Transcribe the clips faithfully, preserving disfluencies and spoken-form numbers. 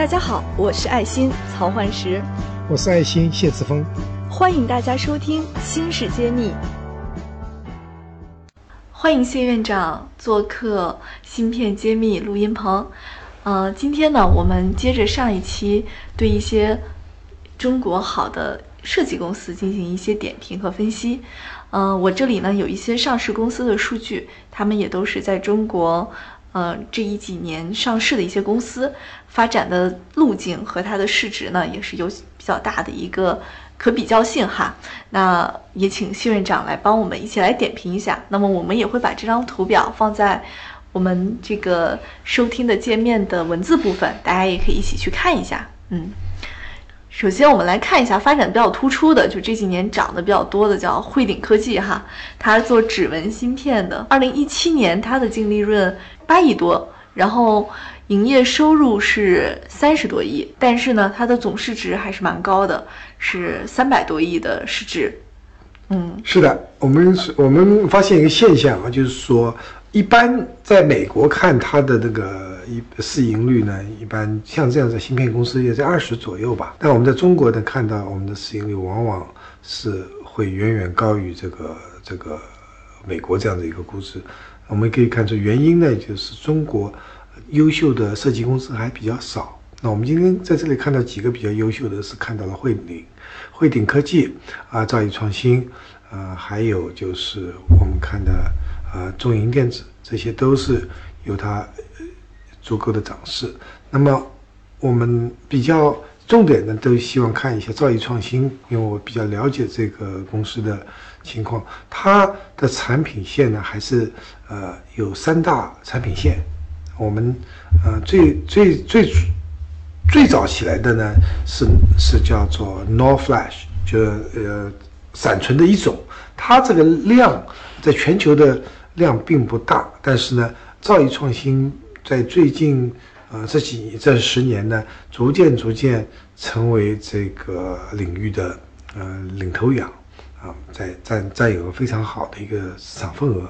大家好，我是爱心曹焕石，我是爱心谢志峰，欢迎大家收听《新事揭秘》。欢迎谢院长做客芯片揭秘录音棚。呃，今天呢，我们接着上一期对一些中国好的设计公司进行一些点评和分析。呃，我这里呢有一些上市公司的数据，他们也都是在中国。呃，这一几年上市的一些公司发展的路径和它的市值呢，也是有比较大的一个可比较性哈。那也请谢院长来帮我们一起来点评一下。那么我们也会把这张图表放在我们这个收听的界面的文字部分，大家也可以一起去看一下。嗯，首先我们来看一下发展比较突出的，就这几年涨得比较多的叫汇顶科技哈，它是做指纹芯片的。二零一七年它的净利润八亿多，然后营业收入是三十多亿，但是呢，它的总市值还是蛮高的，是三百多亿的市值。嗯，是的，我们我们发现一个现象啊，就是说，一般在美国看它的那个市盈率呢，一般像这样的芯片公司也在二十左右吧，但我们在中国呢看到我们的市盈率往往是会远远高于这个这个美国这样的一个估值。我们可以看出原因呢，就是中国优秀的设计公司还比较少。那我们今天在这里看到几个比较优秀的，是看到了汇顶、汇顶科技啊、兆易创新，呃，还有就是我们看的呃中银电子，这些都是有它足够的涨势。那么我们比较重点呢，都希望看一下兆易创新，因为我比较了解这个公司的情况。它的产品线呢，还是呃有三大产品线。我们呃最最最最早起来的呢，是是叫做 Nor Flash， 就呃闪存的一种。它这个量在全球的量并不大，但是呢，兆易创新在最近。呃，这几这十年呢，逐渐逐渐成为这个领域的呃领头羊啊，在占占有非常好的一个市场份额，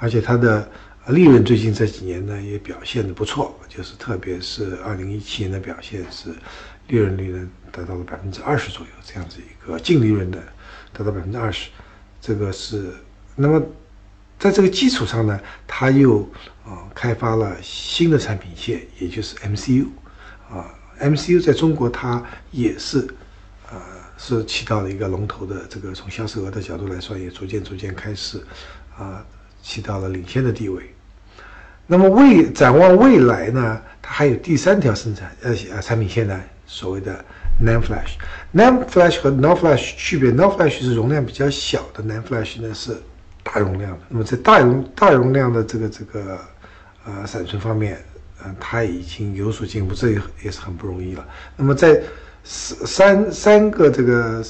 而且它的利润最近这几年呢也表现得不错，就是特别是二零一七年的表现是利润率呢达到了百分之二十左右，这样子一个净利润呢达到百分之二十，这个是那么在这个基础上呢，它又。呃，开发了新的产品线，也就是 M C U， 啊、呃、，M C U 在中国它也是，呃，是起到了一个龙头的这个从销售额的角度来说，也逐渐逐渐开始，啊、呃，起到了领先的地位。那么未展望未来呢，它还有第三条生产呃产品线呢，所谓的 NAND Flash。NAND Flash 和 Nor Flash 区别 ，Nor Flash 是容量比较小的 ，NAND Flash 呢是大容量的。那么在大容大容量的这个这个。呃，闪存方面，嗯、呃，它已经有所进步，这也也是很不容易了。那么在三三个这个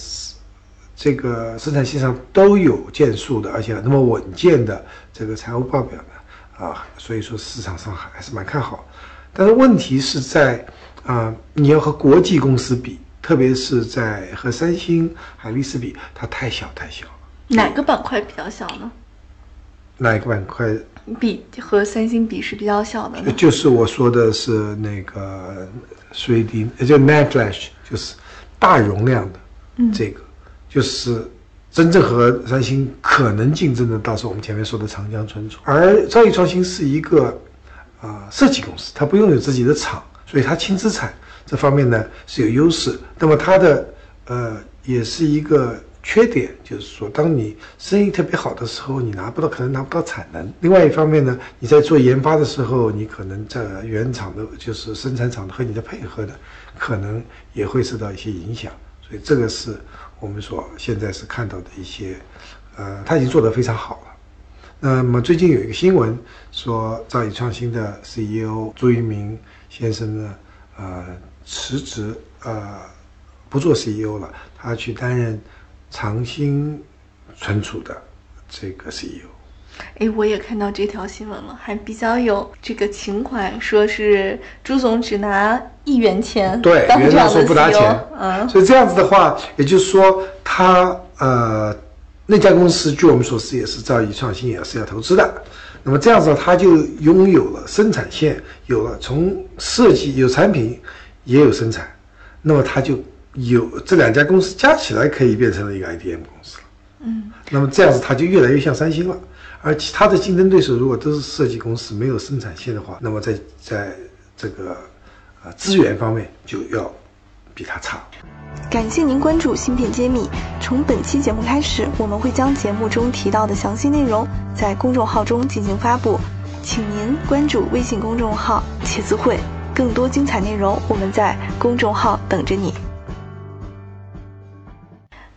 这个生产线上都有建树的，而且那么稳健的这个财务报表呢，啊，所以说市场上还是蛮看好。但是问题是在啊、呃，你要和国际公司比，特别是在和三星、海力士比，它太小太小了。哪个板块比较小呢？哪一个板块？比和三星比是比较小的呢，就是我说的是那个 三 D， 就 NAND Flash， 就是大容量的、嗯、这个，就是真正和三星可能竞争的，倒是我们前面说的长江存储。而兆易创新是一个啊、呃、设计公司，它不拥有自己的厂，所以它轻资产这方面呢是有优势。那么它的呃也是一个。缺点就是说，当你生意特别好的时候，你拿不到，可能拿不到产能。另外一方面呢，你在做研发的时候，你可能在原厂的，就是生产厂和你的配合呢，可能也会受到一些影响。所以这个是我们所现在是看到的一些，呃，它已经做得非常好了。那么最近有一个新闻说，兆易创新的 C E O 朱一鸣先生呢，呃，辞职，呃，不做 C E O 了，他去担任。长兴存储的这个 C E O， 哎，我也看到这条新闻了，还比较有这个情怀，说是朱总只拿一元钱，对，原来说不拿钱，嗯，所以这样子的话，也就是说他呃那家公司据我们所知也是兆易创新也是要投资的，那么这样子他就拥有了生产线，有了从设计有产品，也有生产，那么它就有这两家公司加起来可以变成了一个 I B M 公司了。嗯，那么这样子它就越来越像三星了。而其他的竞争对手如果都是设计公司没有生产线的话，那么在在这个呃资源方面就要比它差。感谢您关注芯片揭秘。从本期节目开始，我们会将节目中提到的详细内容在公众号中进行发布，请您关注微信公众号“茄子会”，更多精彩内容我们在公众号等着你。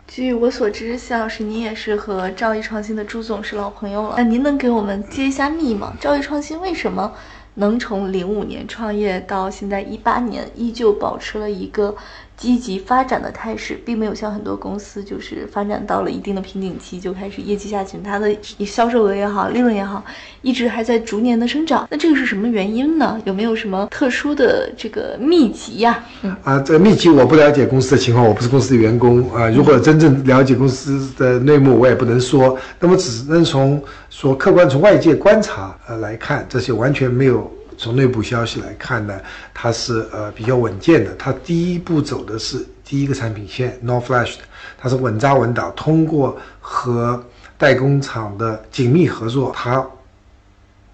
据我所知，谢老师您也是和兆易创新的朱总是老朋友了，那您能给我们揭一下秘吗？兆易创新为什么能从零五年创业到现在一八年，依旧保持了一个积极发展的态势，并没有像很多公司就是发展到了一定的瓶颈期就开始业绩下行，它的销售额也好，利润也好，一直还在逐年的生长。那这个是什么原因呢？有没有什么特殊的这个秘籍呀、啊？嗯、啊，这个秘籍我不了解公司的情况，我不是公司的员工啊。如果真正了解公司的内幕，我也不能说。那么只能从说客观从外界观察呃来看，这些完全没有。从内部消息来看呢，它是呃比较稳健的。它第一步走的是第一个产品线 Nor Flash 的，它是稳扎稳打，通过和代工厂的紧密合作，它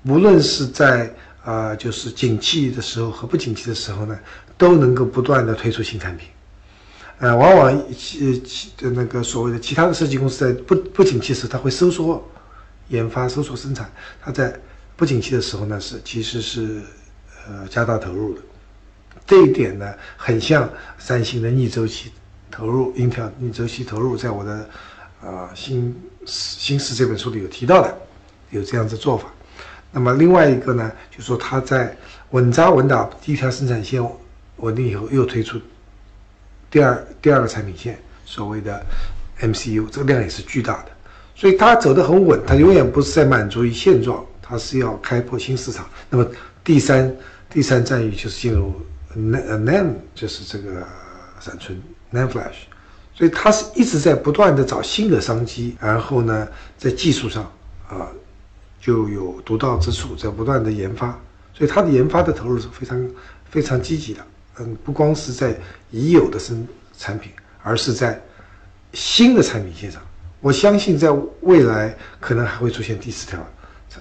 无论是在呃就是景气的时候和不景气的时候呢，都能够不断的推出新产品。呃，往往呃那个所谓的其他的设计公司在不不景气的时候，它会收缩研发、收缩生产，它在不景气的时候呢，是其实是呃加大投入的。这一点呢，很像三星的逆周期投入，英特尔逆周期投入，在我的啊、呃《新新事》这本书里有提到的，有这样子做法。那么另外一个呢，就是说它在稳扎稳打，第一条生产线稳定以后，又推出第二第二个产品线，所谓的 M C U， 这个量也是巨大的。所以它走得很稳，它永远不是在满足于现状。它是要开拓新市场。那么第三第三战役就是进入 N A N D， 就是这个闪存 NAND Flash， 所以它是一直在不断的找新的商机，然后呢，在技术上啊、呃、就有独到之处，在不断的研发，所以它的研发的投入是非常非常积极的。嗯，不光是在已有的生产品，而是在新的产品线上。我相信在未来可能还会出现第四条。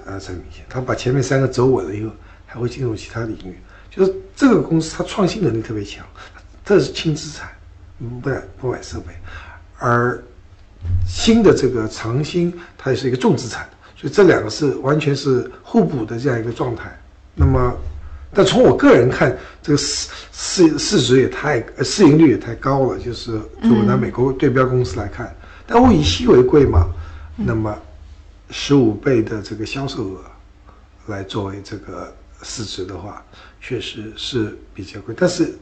呃，产品线，他把前面三个走稳了以后，还会进入其他领域。就是这个公司，它创新能力特别强，这是轻资产，不买不买设备。而新的这个长兴，它也是一个重资产，所以这两个是完全是互补的这样一个状态。那么，但从我个人看，这个市市市值也太，市盈率也太高了。就是我拿美国对标公司来看，嗯、但物以稀为贵嘛，那么。十五倍的这个销售额来作为这个市值的话，确实是比较贵，但是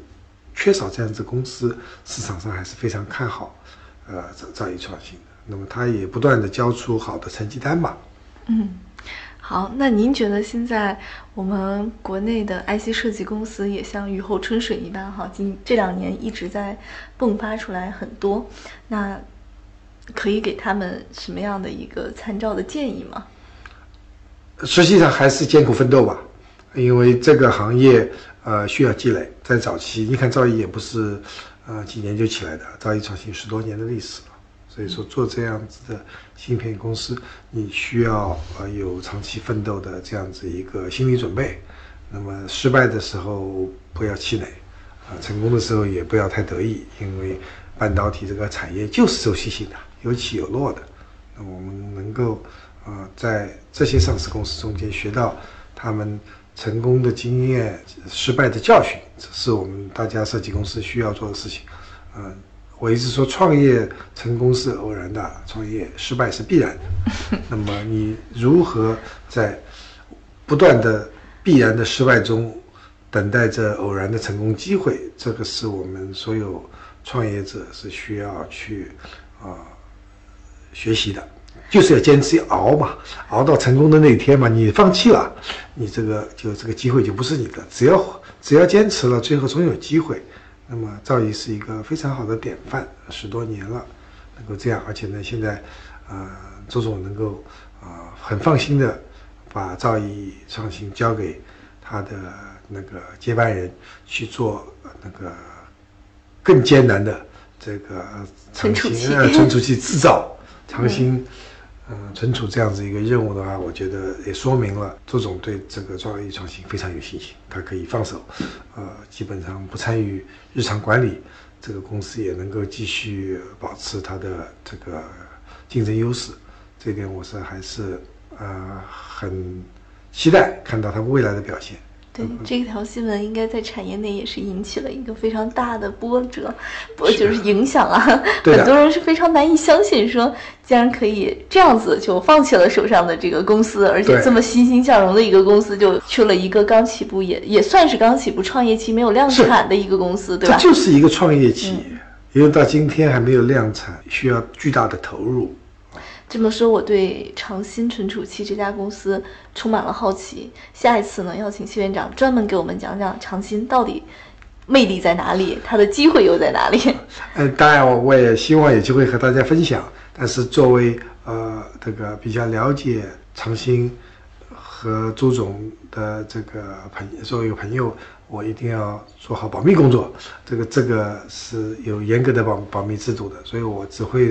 缺少这样子公司，市场上还是非常看好呃兆易创新的。那么它也不断的交出好的成绩单吧。嗯，好，那您觉得现在我们国内的 I C 设计公司也像雨后春笋一般哈，今这两年一直在迸发出来很多，那可以给他们什么样的一个参照的建议吗？实际上还是艰苦奋斗吧，因为这个行业呃需要积累。在早期，你看兆易也不是呃几年就起来的，兆易创新十多年的历史了。所以说，做这样子的芯片公司，你需要呃有长期奋斗的这样子一个心理准备。那么失败的时候不要气馁，啊、呃，成功的时候也不要太得意，因为半导体这个产业就是周期性的。有起有落的，那我们能够呃在这些上市公司中间学到他们成功的经验、失败的教训，这是我们大家设计公司需要做的事情。嗯、呃，我一直说创业成功是偶然的，创业失败是必然的。那么你如何在不断的必然的失败中等待着偶然的成功机会？这个是我们所有创业者是需要去啊。呃学习的，就是要坚持熬嘛，熬到成功的那一天嘛。你放弃了，你这个就这个机会就不是你的。只要只要坚持了，最后总有机会。那么兆易是一个非常好的典范，十多年了，能够这样，而且呢，现在呃，周总能够啊、呃、很放心的把兆易创新交给他的那个接班人去做那个更艰难的这个存储器、呃、存储器制造长鑫嗯、呃、存储这样子一个任务的话，我觉得也说明了周总对这个创意创新非常有信心，他可以放手，呃，基本上不参与日常管理，这个公司也能够继续保持它的这个竞争优势，这点我是还是呃很期待看到它未来的表现。对，这条新闻应该在产业内也是引起了一个非常大的波折，不就是影响啊？很多人是非常难以相信，说竟然可以这样子就放弃了手上的这个公司，而且这么欣欣向荣的一个公司，就去了一个刚起步也也算是刚起步创业期没有量产的一个公司，对吧？这就是一个创业企业，嗯、因为到今天还没有量产，需要巨大的投入。这么说，我对长鑫存储器这家公司充满了好奇。下一次呢，要请谢院长专门给我们讲讲长鑫到底魅力在哪里，它的机会又在哪里。嗯，当然，我我也希望有机会和大家分享。但是作为呃这个比较了解长鑫和周总的这个朋作为一个朋友，我一定要做好保密工作。这个这个是有严格的保保密制度的，所以我只会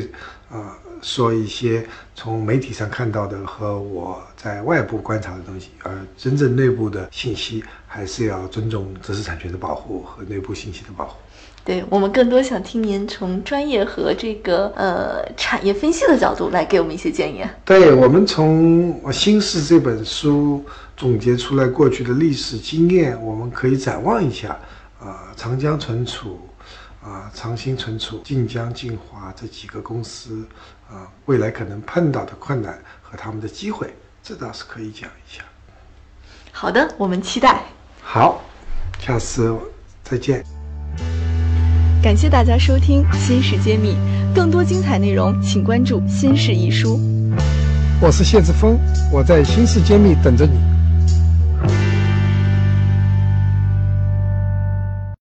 啊。呃说一些从媒体上看到的和我在外部观察的东西，而真正内部的信息还是要尊重知识产权的保护和内部信息的保护。对，我们更多想听您从专业和这个呃产业分析的角度来给我们一些建议。对，我们从《新事》这本书总结出来过去的历史经验，我们可以展望一下啊、呃，长江存储啊、呃，长鑫存储、晋江、晋华这几个公司。啊，未来可能碰到的困难和他们的机会，这倒是可以讲一下。好的，我们期待。好，下次再见。感谢大家收听《新事揭秘》，更多精彩内容请关注《新事一书》。我是谢志峰，我在《新事揭秘》等着你。